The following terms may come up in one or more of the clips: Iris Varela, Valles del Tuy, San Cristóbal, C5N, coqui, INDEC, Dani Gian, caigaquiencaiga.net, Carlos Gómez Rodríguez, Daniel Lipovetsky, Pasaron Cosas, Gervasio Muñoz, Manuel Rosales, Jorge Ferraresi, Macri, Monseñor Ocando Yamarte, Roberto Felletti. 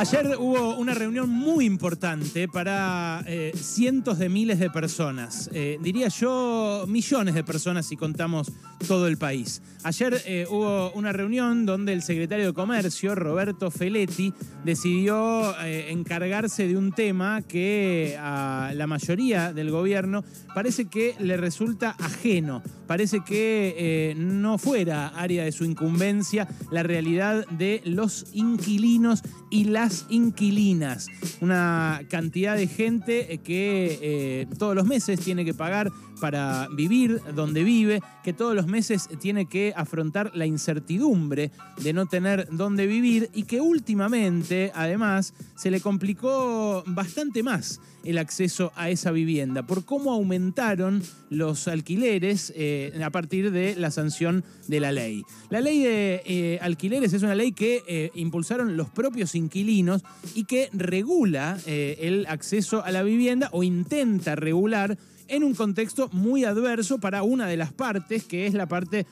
Ayer hubo una reunión muy importante para cientos de miles de personas. Diría yo millones de personas si contamos todo el país. Ayer hubo una reunión donde el secretario de Comercio, Roberto Felletti, decidió encargarse de un tema que a la mayoría del gobierno parece que le resulta ajeno. Parece que no fuera área de su incumbencia la realidad de los inquilinos y las inquilinas. Una cantidad de gente que todos los meses tiene que pagar para vivir donde vive, que todos los meses tiene que afrontar la incertidumbre de no tener dónde vivir y que últimamente, además, se le complicó bastante más el acceso a esa vivienda por cómo aumentaron los alquileres a partir de la sanción de la ley. La ley de alquileres es una ley que impulsaron los propios inquilinos y que regula el acceso a la vivienda o intenta regular en un contexto muy adverso para una de las partes, que es la parte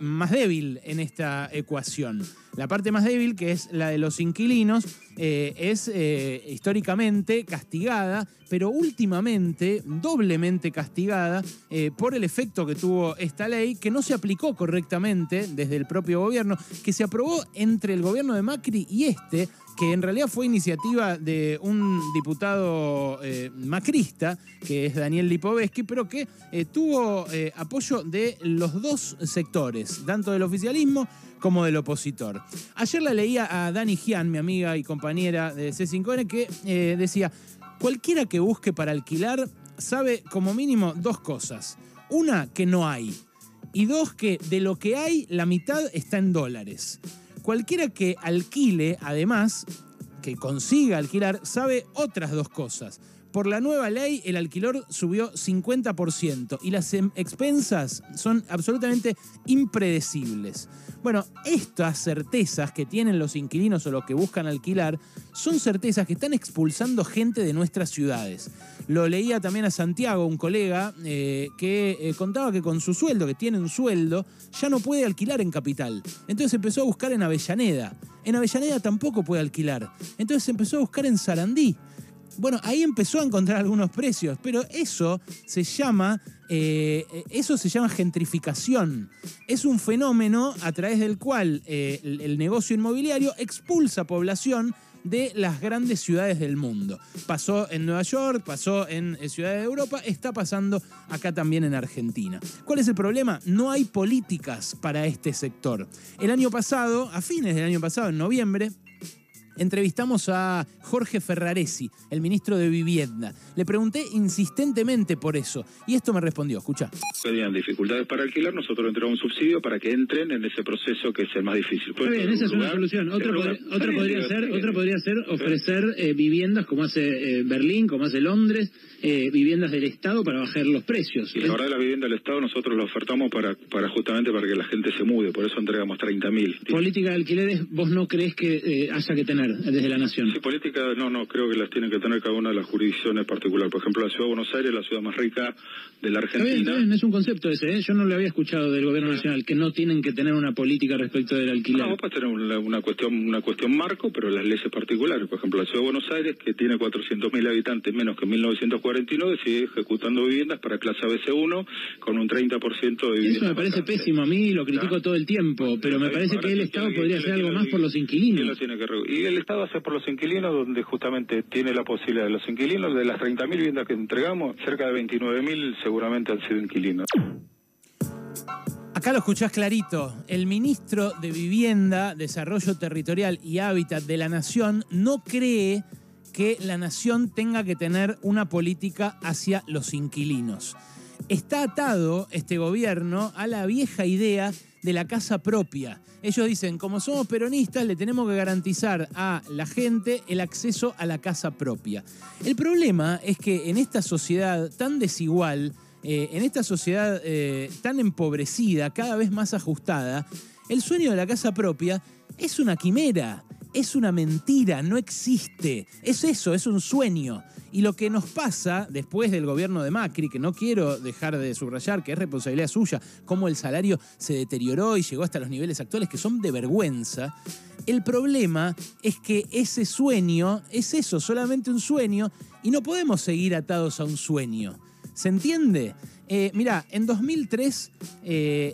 más débil en esta ecuación. La parte más débil, que es la de los inquilinos, es históricamente castigada, pero últimamente doblemente castigada por el efecto que tuvo esta ley, que no se aplicó correctamente desde el propio gobierno, que se aprobó entre el gobierno de Macri y este, que en realidad fue iniciativa de un diputado macrista, que es Daniel Lipovetsky, pero que tuvo apoyo de los dos sectores, tanto del oficialismo como del opositor. Ayer la leía a Dani Gian, mi amiga y compañera de C5N, que decía, cualquiera que busque para alquilar sabe como mínimo dos cosas. Una, que no hay. Y dos, que de lo que hay, la mitad está en dólares. Cualquiera que alquile, además, que consiga alquilar, sabe otras dos cosas. Por la nueva ley, el alquiler subió 50% y las expensas son absolutamente impredecibles. Bueno, estas certezas que tienen los inquilinos o los que buscan alquilar son certezas que están expulsando gente de nuestras ciudades. Lo leía también a Santiago, un colega, que contaba que con su sueldo, que tiene un sueldo, ya no puede alquilar en Capital. Entonces empezó a buscar en Avellaneda. En Avellaneda tampoco puede alquilar. Entonces empezó a buscar en Sarandí. Bueno, ahí empezó a encontrar algunos precios, pero eso se llama gentrificación. Es un fenómeno a través del cual el negocio inmobiliario expulsa población de las grandes ciudades del mundo. Pasó en Nueva York, pasó en ciudades de Europa, está pasando acá también en Argentina. ¿Cuál es el problema? No hay políticas para este sector. El año pasado, a fines del año pasado, en noviembre, entrevistamos a Jorge Ferraresi, el ministro de Vivienda. Le pregunté insistentemente por eso y esto me respondió, escuchá. Tenían dificultades para alquilar, nosotros entregamos un subsidio para que entren en ese proceso que es el más difícil. Está bien, esa es una solución. Otra podría ser ofrecer viviendas como hace Berlín, como hace Londres, viviendas del Estado para bajar los precios. Y la verdad, la vivienda del Estado nosotros la ofertamos para justamente para que la gente se mude, por eso entregamos 30.000. Política de alquileres, ¿vos no crees que haya que tener desde la nación? Sí, política, no, creo que las tienen que tener cada una de las jurisdicciones en particular. Por ejemplo, la ciudad de Buenos Aires, la ciudad más rica de la Argentina. Está bien, es un concepto ese, ¿eh? Yo no lo había escuchado del gobierno nacional, que no tienen que tener una política respecto del alquiler. No, para tener una cuestión marco, pero las leyes particulares. Por ejemplo, la ciudad de Buenos Aires, que tiene 400.000 habitantes menos que en 1949, sigue ejecutando viviendas para clase ABC1 con un 30% de viviendas. Eso me parece pésimo, a mí lo critico todo el tiempo, pero me parece que el Estado podría hacer algo más por los inquilinos. Lo tiene que y el Estado hace por los inquilinos, donde justamente tiene la posibilidad de los inquilinos. De las 30.000 viviendas que entregamos, cerca de 29.000 seguramente han sido inquilinos. Acá lo escuchás clarito. El ministro de Vivienda, Desarrollo Territorial y Hábitat de la Nación no cree que la Nación tenga que tener una política hacia los inquilinos. Está atado este gobierno a la vieja idea de la casa propia. Ellos dicen, como somos peronistas, le tenemos que garantizar a la gente el acceso a la casa propia. El problema es que en esta sociedad tan desigual, en esta sociedad tan empobrecida, cada vez más ajustada, el sueño de la casa propia es una quimera. es una mentira, no existe. Es eso, es un sueño. Y lo que nos pasa después del gobierno de Macri, que no quiero dejar de subrayar que es responsabilidad suya, cómo el salario se deterioró y llegó hasta los niveles actuales, que son de vergüenza. El problema es que ese sueño es eso, solamente un sueño, y no podemos seguir atados a un sueño. ¿Se entiende? Mirá, en 2003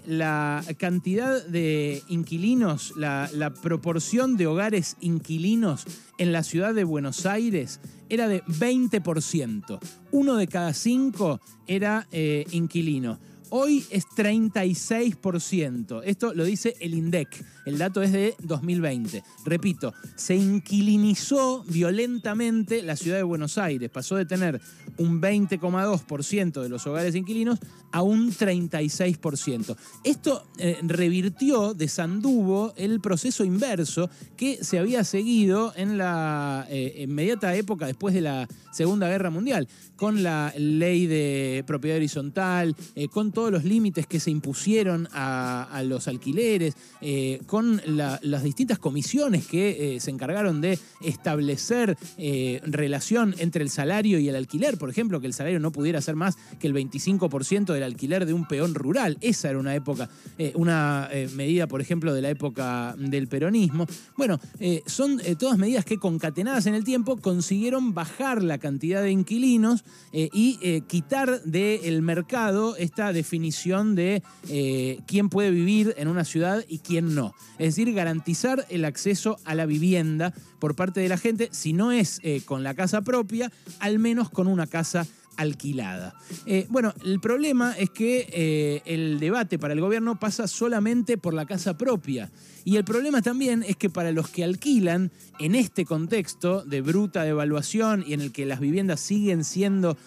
la cantidad de inquilinos, la proporción de hogares inquilinos en la ciudad de Buenos Aires era de 20%. 1 de cada 5 era inquilino. Hoy es 36%. Esto lo dice el INDEC. El dato es de 2020. Repito, se inquilinizó violentamente la ciudad de Buenos Aires. Pasó de tener un 20,2% de los hogares inquilinos a un 36%. Esto revirtió, desanduvo el proceso inverso que se había seguido en la inmediata época después de la Segunda Guerra Mundial, con la ley de propiedad horizontal, con todo los límites que se impusieron a los alquileres, con las distintas comisiones que se encargaron de establecer relación entre el salario y el alquiler. Por ejemplo, que el salario no pudiera ser más que el 25% del alquiler de un peón rural. Esa era una época, una medida, por ejemplo, de la época del peronismo. Bueno, son todas medidas que concatenadas en el tiempo consiguieron bajar la cantidad de inquilinos y quitar del mercado esta definición de quién puede vivir en una ciudad y quién no. Es decir, garantizar el acceso a la vivienda por parte de la gente, si no es con la casa propia, al menos con una casa alquilada. Bueno, el problema es que el debate para el gobierno pasa solamente por la casa propia. Y el problema también es que para los que alquilan, en este contexto de bruta devaluación y en el que las viviendas siguen siendo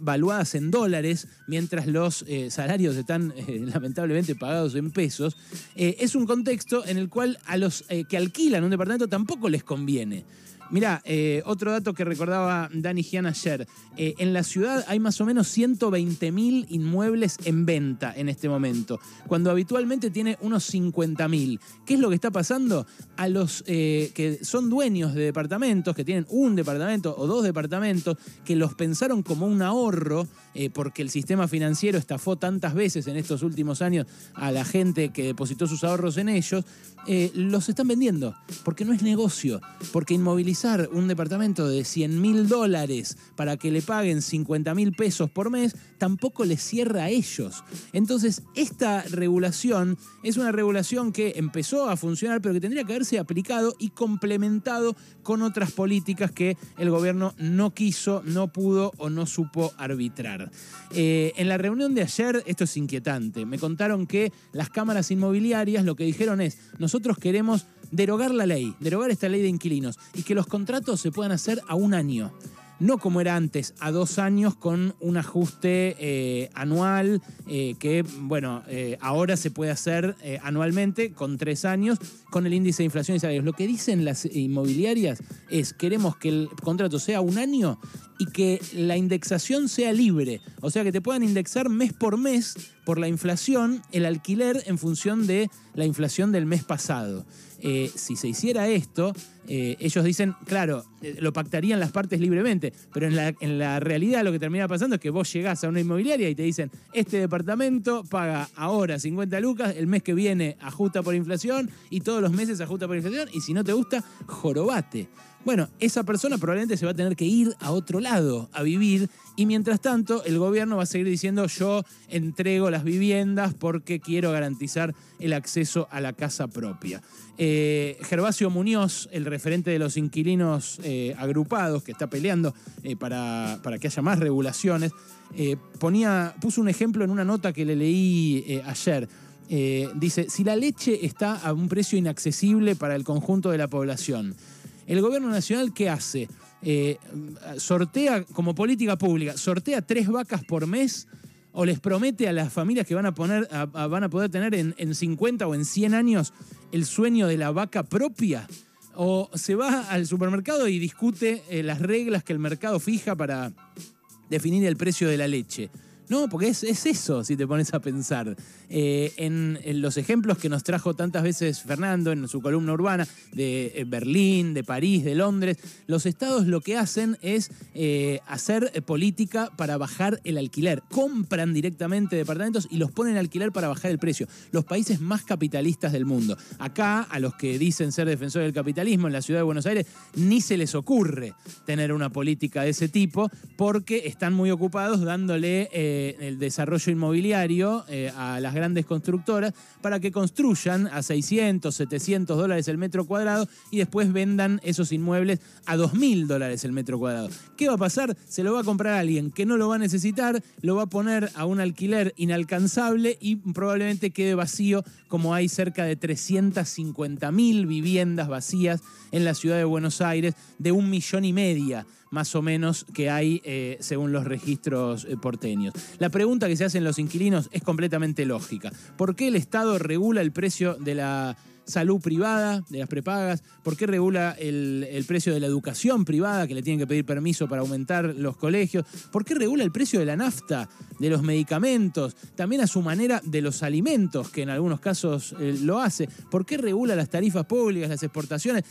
valuadas en dólares, mientras los salarios están lamentablemente pagados en pesos, es un contexto en el cual a los que alquilan un departamento tampoco les conviene. Mirá, otro dato que recordaba Dani Gian ayer. En la ciudad hay más o menos 120.000 inmuebles en venta en este momento, cuando habitualmente tiene unos 50.000. ¿Qué es lo que está pasando? A los que son dueños de departamentos, que tienen un departamento o dos departamentos, que los pensaron como un ahorro, porque el sistema financiero estafó tantas veces en estos últimos años a la gente que depositó sus ahorros en ellos, los están vendiendo, porque no es negocio, porque inmovilizar un departamento de 100.000 dólares para que le paguen 50.000 pesos por mes, tampoco les cierra a ellos. Entonces, esta regulación es una regulación que empezó a funcionar, pero que tendría que haberse aplicado y complementado con otras políticas que el gobierno no quiso, no pudo o no supo arbitrar. En la reunión de ayer, esto es inquietante, me contaron que las cámaras inmobiliarias lo que dijeron es: nosotros queremos derogar la ley, derogar esta ley de inquilinos, y que los contratos se puedan hacer a 1 año. No como era antes, a 2 años con un ajuste anual, que bueno, ahora se puede hacer anualmente con 3 años, con el índice de inflación y salarios. Lo que dicen las inmobiliarias es: queremos que el contrato sea 1 año y que la indexación sea libre. O sea, que te puedan indexar mes por mes por la inflación, el alquiler en función de la inflación del mes pasado. Si se hiciera esto, ellos dicen, claro, lo pactarían las partes libremente, pero en la realidad lo que termina pasando es que vos llegás a una inmobiliaria y te dicen: este departamento paga ahora 50 lucas, el mes que viene ajusta por inflación y todos los meses ajusta por inflación, y si no te gusta, jorobate. Bueno, esa persona probablemente se va a tener que ir a otro lado a vivir, y mientras tanto el gobierno va a seguir diciendo: yo entrego las viviendas porque quiero garantizar el acceso a la casa propia. Gervasio Muñoz, el referente de los inquilinos agrupados, que está peleando para que haya más regulaciones, puso un ejemplo en una nota que le leí ayer. Dice: si la leche está a un precio inaccesible para el conjunto de la población, ¿el gobierno nacional qué hace? Sortea como política pública, sortea 3 vacas por mes, o les promete a las familias que van a poder tener en 50 o en 100 años el sueño de la vaca propia, o se va al supermercado y discute las reglas que el mercado fija para definir el precio de la leche. No, porque es eso, si te pones a pensar. en los ejemplos que nos trajo tantas veces Fernando en su columna urbana de Berlín, de París, de Londres, los estados lo que hacen es hacer política para bajar el alquiler. Compran directamente departamentos y los ponen a alquilar para bajar el precio. Los países más capitalistas del mundo. Acá, a los que dicen ser defensores del capitalismo en la ciudad de Buenos Aires, ni se les ocurre tener una política de ese tipo porque están muy ocupados dándole el desarrollo inmobiliario a las grandes constructoras para que construyan a $600, $700 el metro cuadrado y después vendan esos inmuebles a $2.000 el metro cuadrado. ¿Qué va a pasar? Se lo va a comprar a alguien que no lo va a necesitar, lo va a poner a un alquiler inalcanzable y probablemente quede vacío, como hay cerca de 350.000 viviendas vacías en la ciudad de Buenos Aires, de 1,5 millones más o menos que hay según los registros porteños. La pregunta que se hacen los inquilinos es completamente lógica. ¿Por qué el Estado regula el precio de la salud privada, de las prepagas? ¿Por qué regula el precio de la educación privada, que le tienen que pedir permiso para aumentar los colegios? ¿Por qué regula el precio de la nafta, de los medicamentos, también a su manera de los alimentos, que en algunos casos lo hace? ¿Por qué regula las tarifas públicas, las exportaciones?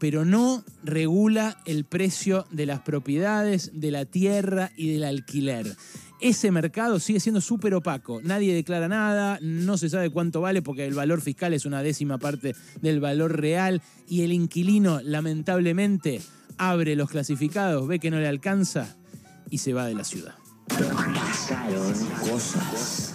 Pero no regula el precio de las propiedades, de la tierra y del alquiler. Ese mercado sigue siendo súper opaco. Nadie declara nada, no se sabe cuánto vale porque el valor fiscal es 1/10 parte del valor real y el inquilino, lamentablemente, abre los clasificados, ve que no le alcanza y se va de la ciudad. Pasaron cosas.